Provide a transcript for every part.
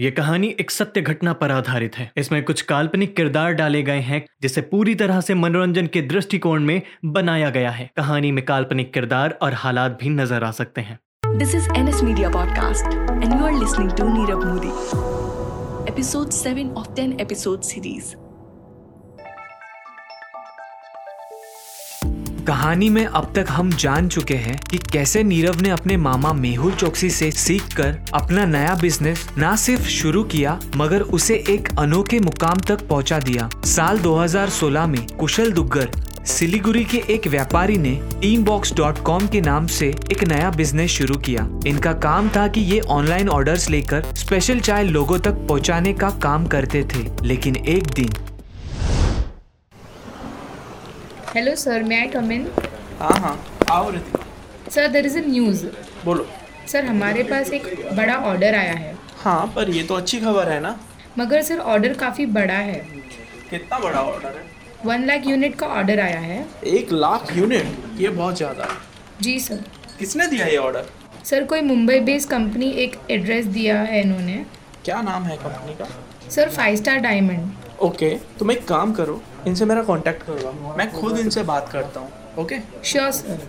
ये कहानी एक सत्य घटना पर आधारित है। इसमें कुछ काल्पनिक किरदार डाले गए हैं जिसे पूरी तरह से मनोरंजन के दृष्टिकोण में बनाया गया है। कहानी में काल्पनिक किरदार और हालात भी नजर आ सकते हैं। This is NS Media Podcast and you are listening to Neerav Modi, episode 7 of 10 episode series. कहानी में अब तक हम जान चुके हैं कि कैसे नीरव ने अपने मामा मेहुल चौकसी से सीखकर अपना नया बिजनेस ना सिर्फ शुरू किया मगर उसे एक अनोखे मुकाम तक पहुंचा दिया। साल 2016 में कुशल दुग्गर सिलीगुड़ी के एक व्यापारी ने Teambox.com के नाम से एक नया बिजनेस शुरू किया। इनका काम था कि ये ऑनलाइन ऑर्डर्स लेकर स्पेशल चाय लोगों तक पहुंचाने का काम करते थे। लेकिन एक दिन। Hello sir, may I come in? हाँ हाँ आओ Ritika. Sir there is a news. बोलो। सर हमारे पास एक बड़ा ऑर्डर आया है। हाँ पर ये तो अच्छी खबर है ना। मगर सर ऑर्डर काफी बड़ा है। कितना बड़ा ऑर्डर है? 1 लाख यूनिट का ऑर्डर आया है। 1 लाख यूनिट? ये बहुत ज़्यादा है। जी सर। किसने दिया ये ऑर्डर? सर कोई मुंबई बेस्ड कंपनी, एक एड्रेस दिया है इन्होंने। क्या नाम है कंपनी का? Sir 5 star diamond. ओके तुम एक काम करो, इनसे मेरा कांटेक्ट करवाओ, मैं खुद इनसे बात करता हूँ। Okay sure sir.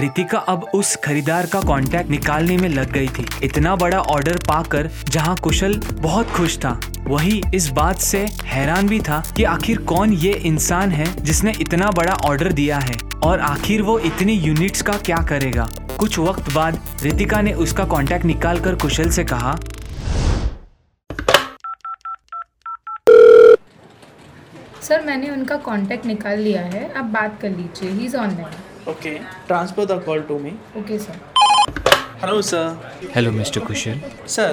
रितिका अब उस खरीदार का कांटेक्ट निकालने में लग गई थी। इतना बड़ा ऑर्डर पाकर जहां कुशल बहुत खुश था, वहीं इस बात से हैरान भी था कि आखिर कौन ये इंसान है जिसने इतना बड़ा ऑर्डर दिया है और आखिर वो इतनी यूनिट्स का क्या करेगा। कुछ वक्त बाद रितिका ने उसका कांटेक्ट निकालकर कुशल से कहा, सर मैंने उनका कांटेक्ट निकाल लिया है, आप बात कर लीजिए, he is online. Okay, transfer the call to me. Okay, sir. Hello, sir. Hello, Mr. Kushal. Sir,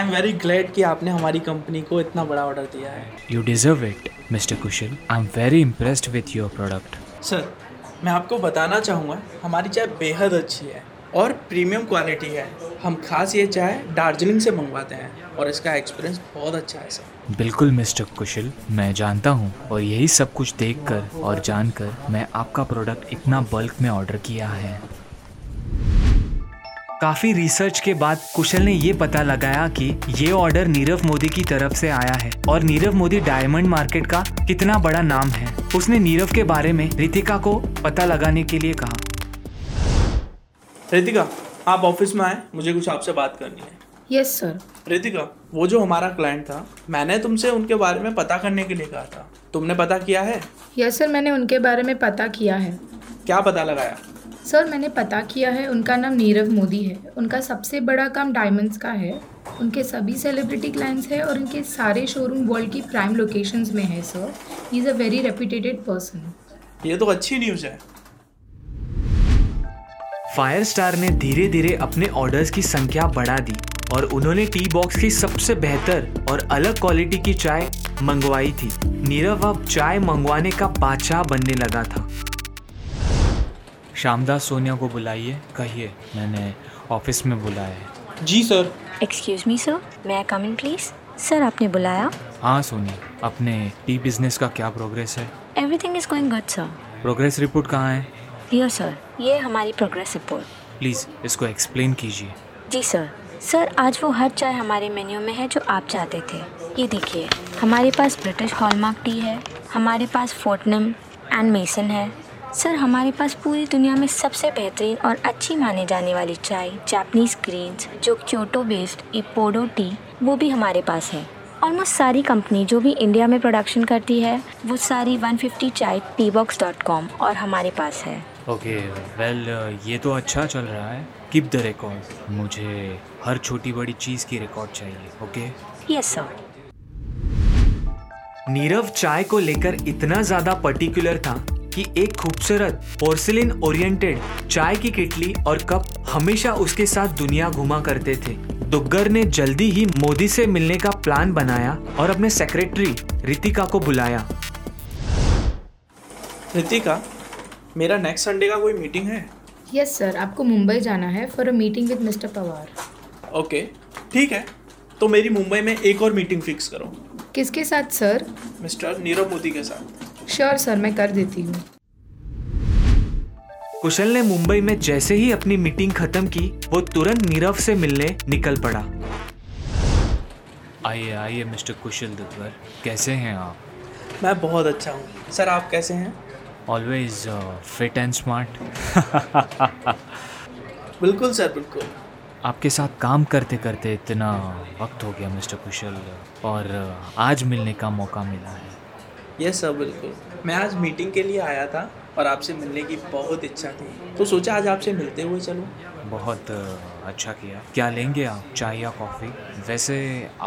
I'm very glad कि आपने हमारी कंपनी को इतना बड़ा ऑर्डर दिया है. You deserve it, Mr. Kushal. I'm very impressed with your product. Sir, मैं आपको बताना चाहूँगा हमारी चाय बेहद अच्छी है और प्रीमियम क्वालिटी है। हम खास ये चाय दार्जिलिंग से मंगवाते हैं और इसका एक्सपीरियंस बहुत अच्छा है सर। बिल्कुल मिस्टर कुशल, मैं जानता हूँ और यही सब कुछ देखकर और जानकर मैं आपका प्रोडक्ट इतना बल्क में ऑर्डर किया है। काफी रिसर्च के बाद कुशल ने ये पता लगाया कि ये ऑर्डर नीरव मोदी की तरफ से आया है और नीरव मोदी डायमंड मार्केट का कितना बड़ा नाम है। उसने नीरव के बारे में रितिका को पता लगाने के लिए कहा। रितिका आप ऑफिस में आए, मुझे कुछ आपसे बात करनी है। Yes sir. रितिका वो जो हमारा क्लाइंट था, मैंने तुमसे उनके बारे में पता करने के लिए कहा था, तुमने पता किया है? यस सर मैंने उनके बारे में पता किया है। क्या पता लगाया? सर मैंने पता किया है, उनका नाम नीरव मोदी है, उनका सबसे बड़ा काम डायमंड्स का है, उनके सभी सेलिब्रिटी क्लाइंट्स हैं और उनके सारे शोरूम वर्ल्ड की प्राइम लोकेशंस में है। Sir he is a very reputated person. ये तो अच्छी न्यूज़ है। फायर स्टार ने धीरे धीरे अपने ऑर्डर्स की संख्या बढ़ा दी और उन्होंने टी बॉक्स की सबसे बेहतर और अलग क्वालिटी की चाय मंगवाई थी। नीरव अब चाय मंगवाने का बादशाह बनने लगा था। शामदास सोनिया को बुलाइए, कहिए मैंने ऑफिस में बुलाया है। जी sir. Excuse me sir, may I come in please? Sir आपने बुलाया? हाँ सोनिया, अपने टी बिजनेस का क्या प्रोग्रेस है? Everything is going good sir. Progress report कहाँ है? डियर सर ये हमारी प्रोग्रेस रिपोर्ट। प्लीज़ इसको एक्सप्लेन कीजिए। जी सर। सर आज वो हर चाय हमारे मेन्यू में है जो आप चाहते थे। ये देखिए हमारे पास ब्रिटिश हॉलमार्क टी है, हमारे पास फोर्टनम एंड मेसन है। सर हमारे पास पूरी दुनिया में सबसे बेहतरीन और अच्छी माने जाने वाली चाय जापनीज़ ग्रीन्स जो क्योटो बेस्ड इपोडो टी, वो भी हमारे पास है। ऑलमोस्ट सारी कंपनी जो भी इंडिया में प्रोडक्शन करती है वो सारी 150 चाय Teambox.com और हमारे पास है। ओके वेल ये तो अच्छा चल रहा है। कीप द रिकॉर्ड, मुझे हर छोटी बड़ी चीज़ की रिकॉर्ड चाहिए। Okay yes sir. नीरव चाय को लेकर इतना ज़्यादा पर्टिकुलर था कि एक खूबसूरत पोर्सिलिन ओरिएंटेड चाय की किटली और कप हमेशा उसके साथ दुनिया घुमा करते थे। दुग्गर ने जल्दी ही मोदी से मिलने का प्लान बनाया और अपने सेक्रेटरी रितिका को बुलाया। रितिका मेरा नेक्स्ट संडे का कोई मीटिंग है? यस सर, आपको मुंबई जाना है for a meeting with mister Pawar. Okay ठीक है, तो मेरी मुंबई में एक और मीटिंग फिक्स करो। किसके साथ सर? मिस्टर नीरव मोदी के साथ। श्योर सर मैं कर देती हूँ। कुशल ने मुंबई में जैसे ही अपनी मीटिंग खत्म की वो तुरंत नीरव से मिलने निकल पड़ा। आइए आइए मिस्टर कुशल दुग्गर, कैसे हैं आप? मैं बहुत अच्छा हूँ सर, आप कैसे हैं? Always fit and smart. बिल्कुल सर बिल्कुल। आपके साथ काम करते करते इतना वक्त हो गया मिस्टर कुशल, और आज मिलने का मौका मिला है। यस सर बिल्कुल, मैं आज मीटिंग के लिए आया था और आपसे मिलने की बहुत इच्छा थी, तो सोचा आज आपसे मिलते हुए चलो। बहुत अच्छा किया। क्या लेंगे आप, चाय या कॉफ़ी? वैसे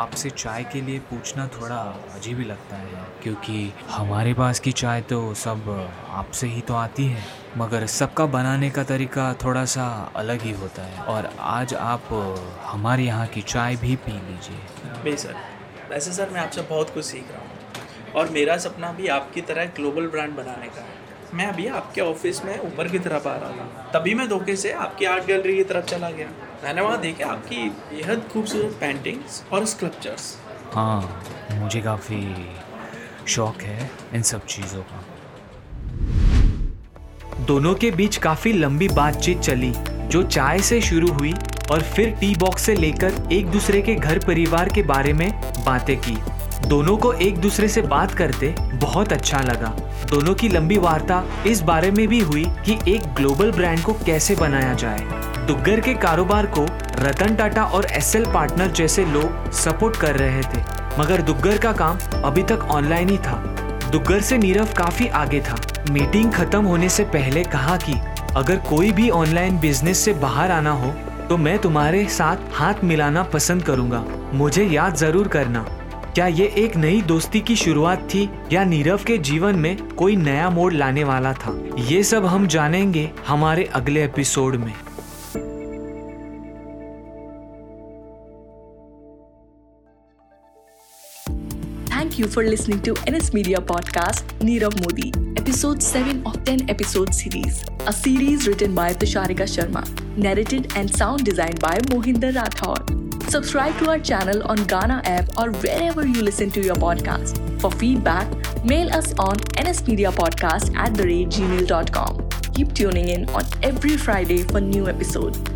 आपसे चाय के लिए पूछना थोड़ा अजीब ही लगता है, क्योंकि हमारे पास की चाय तो सब आपसे ही तो आती है, मगर सबका बनाने का तरीका थोड़ा सा अलग ही होता है, और आज आप हमारे यहाँ की चाय भी पी लीजिए। बेशक। वैसे सर मैं आपसे बहुत कुछ सीख रहा हूँ, और मेरा सपना भी आपकी तरह ग्लोबल ब्रांड बनाने का है। मैं अभी आपके ऑफिस में ऊपर की तरफ आ रहा था, तभी मैं धोखे से आपकी आर्ट गैलरी की तरफ चला गया। मैंने वहाँ देखा आपकी बेहद खूबसूरत पेंटिंग्स और स्कल्पचर्स। हाँ, मुझे काफ़ी शौक है इन सब चीज़ों का। दोनों के बीच काफ़ी लंबी बातचीत चली, जो चाय से शुरू हुई और फिर टी बॉक्स से लेकर एक दूसरे के घर परिवार के बारे में बातें की। दोनों को एक दूसरे से बात करते बहुत अच्छा लगा। दोनों की लंबी वार्ता इस बारे में भी हुई कि एक ग्लोबल ब्रांड को कैसे बनाया जाए। दुग्गर के कारोबार को रतन टाटा और एसएल पार्टनर जैसे लोग सपोर्ट कर रहे थे, मगर दुग्गर का काम अभी तक ऑनलाइन ही था। दुग्गर से नीरव काफी आगे था। मीटिंग खत्म होने से पहले कहा कि अगर कोई भी ऑनलाइन बिजनेस से बाहर आना हो तो मैं तुम्हारे साथ हाथ मिलाना पसंद करूंगा, मुझे याद जरूर करना। क्या ये एक नई दोस्ती की शुरुआत थी या नीरव के जीवन में कोई नया मोड़ लाने वाला था, ये सब हम जानेंगे हमारे अगले एपिसोड में। Thank you for listening to NS media podcast Nirav Modi, episode 7 of 10 episode series, a series written by Tusharika Sharma, narrated and sound design by Mohinder Rathore. Subscribe to our channel on Gaana app or wherever you listen to your podcast. For feedback, mail us on nsmediapodcast@gmail.com. Keep tuning in on every Friday for new episodes.